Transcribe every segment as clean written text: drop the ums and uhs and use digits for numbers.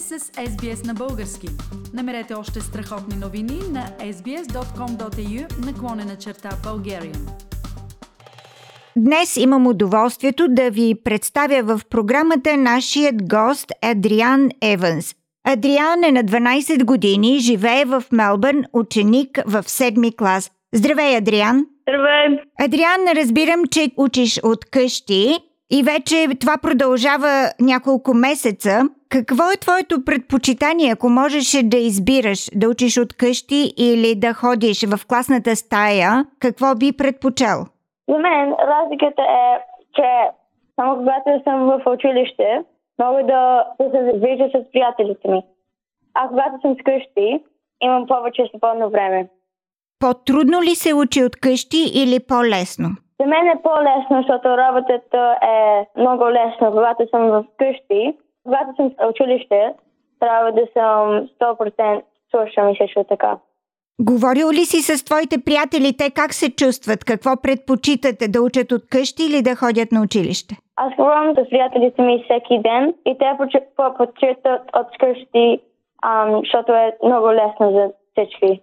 сте с SBS на български. Намерете още страхотни новини на sbs.com.au/Bulgarian. Днес имам удоволствието да ви представя в програмата нашият гост Адриан Еванс. Адриан е на 12 години, живее в Мелбърн, ученик в 7-ми клас. Здравей, Адриан! Здравей! Адриан, разбирам, че учиш от къщи и вече това продължава няколко месеца. Какво е твоето предпочитание, ако можеш да избираш да учиш от къщи или да ходиш в класната стая? Какво би предпочел? За мен разликата е, че само когато съм в училище, мога да се вижда с приятелите ми. А когато съм вкъщи, имам повече свободно време. По-трудно ли се учи от къщи или по-лесно? За мен е по-лесно, защото работата е много лесна, когато съм в къщи. Когато съм в училище, трябва да съм 100% слушам и също така. Говорил ли си с твоите приятели, те как се чувстват? Какво предпочитат, да учат от къщи или да ходят на училище? Аз говорим с приятелите ми всеки ден и те предпочитат от къщи, защото е много лесно за всички.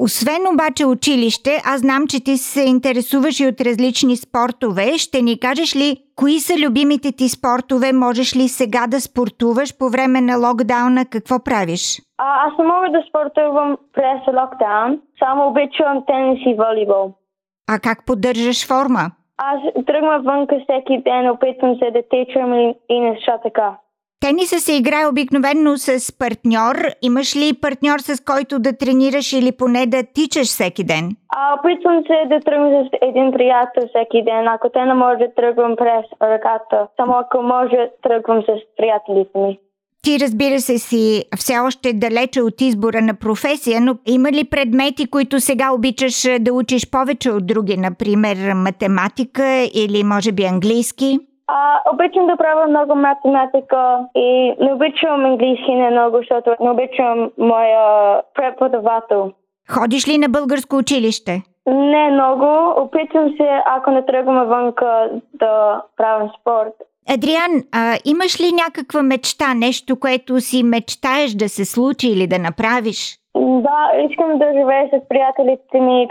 Освен обаче училище, аз знам, че ти се интересуваш и от различни спортове. Ще ни кажеш ли кои са любимите ти спортове? Можеш ли сега да спортуваш по време на локдауна? Какво правиш? Аз не мога да спортувам през локдаун. Само обичам тенис и волейбол. А как поддържаш форма? Аз тръгвам вънка всеки ден, опитвам се да тичам и неща така. Тениса се играе обикновено с партньор. Имаш ли партньор, с който да тренираш или поне да тичаш всеки ден? Опитвам се да тръгвам с един приятел всеки ден. Ако те не може да тръгвам през ръката, само ако може тръгвам с приятелите ми. Ти, разбира се, си все още далече от избора на професия, но има ли предмети, които сега обичаш да учиш повече от други? Например, математика или може би английски? Обичам да правя много математика и не обичам английски не много, защото не обичам моя преподавател. Ходиш ли на българско училище? Не много. Опитвам се, ако не тръгвам вънка, да правя спорт. Адриан, имаш ли някаква мечта? Нещо, което си мечтаеш да се случи или да направиш? Да, искам да живея с приятелите ми,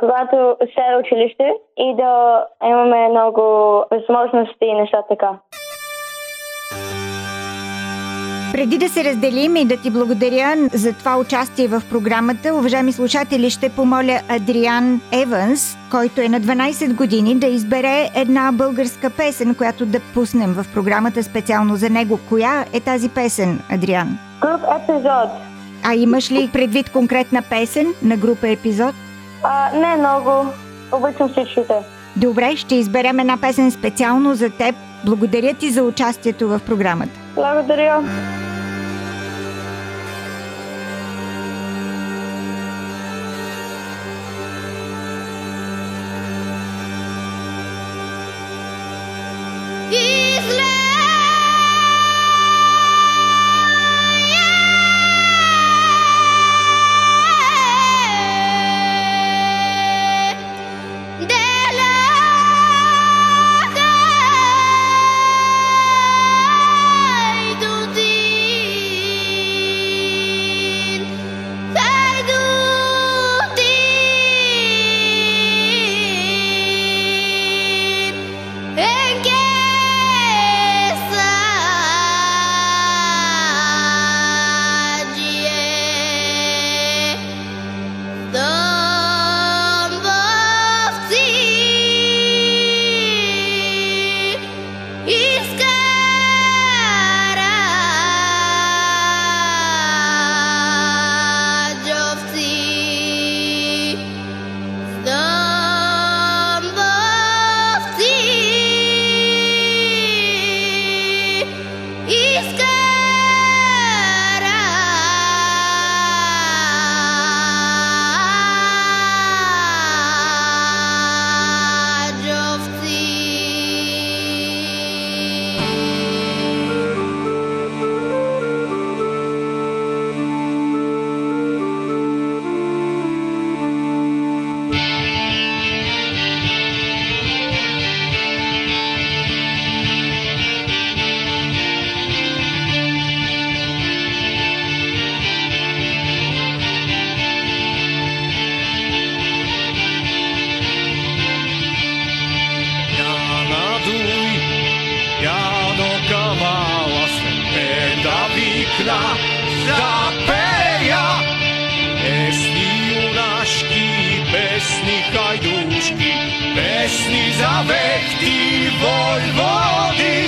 когато се училище и да имаме много възможности и неща така. Преди да се разделим и да ти благодаря за това участие в програмата, уважаеми слушатели, ще помоля Адриан Еванс, който е на 12 години, да избере една българска песен, която да пуснем в програмата специално за него. Коя е тази песен, Адриан? Груп епизод. А имаш ли предвид конкретна песен на група епизод? Не много. Обичам всичките. Добре, ще изберем една песен специално за теб. Благодаря ти за участието в програмата. Благодаря. Yeah! пекла, запея песни юнашки, песни хайдушки, песни за вехти войводи.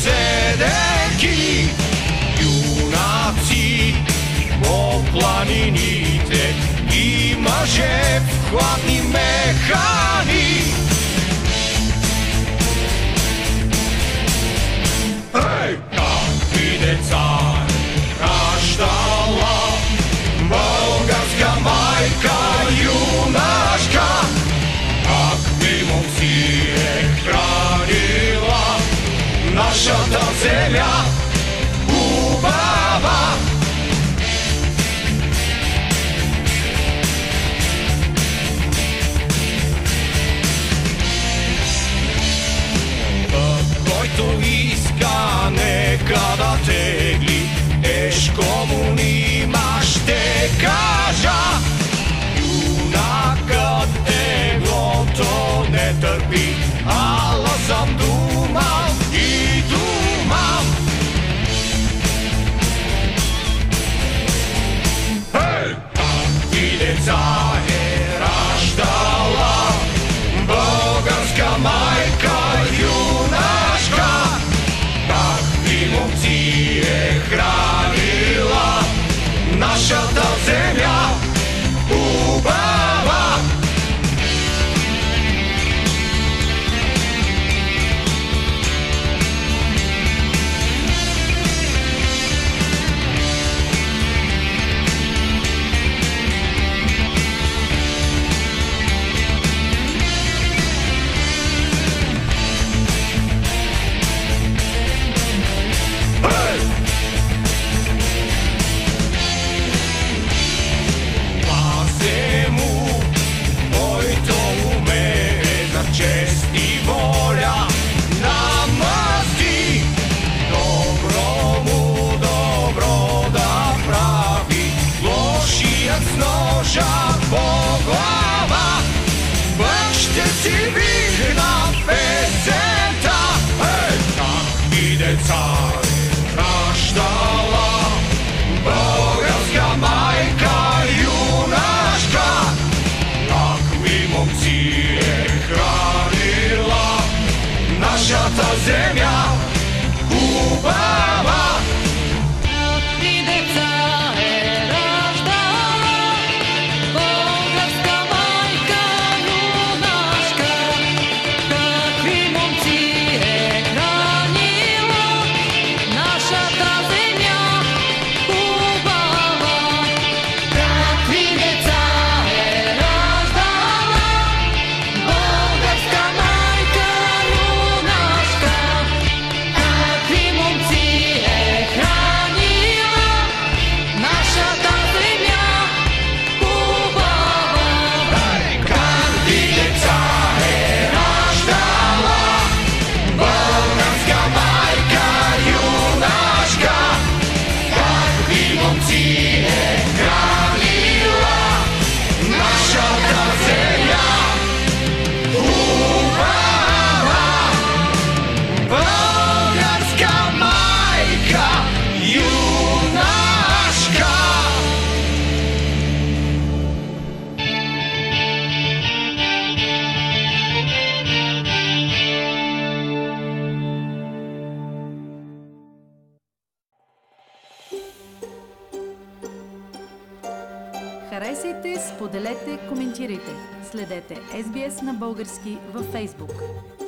Седеки, юнаци по планините и мъже в хладни механи. Ей, какви деца раждала българска майка юнашка, какви момци е хранила нашата земя хубава. Който иска, нека да тегли, тежко му нима ще кажа. Юнакът теглото не търпи, ала съм думал и думал. Ей, какви деца е раждала българска майка юнашка, какви момци е хранила нашата земя хубава. Харесайте, споделете, коментирайте. Следете SBS на български във Facebook.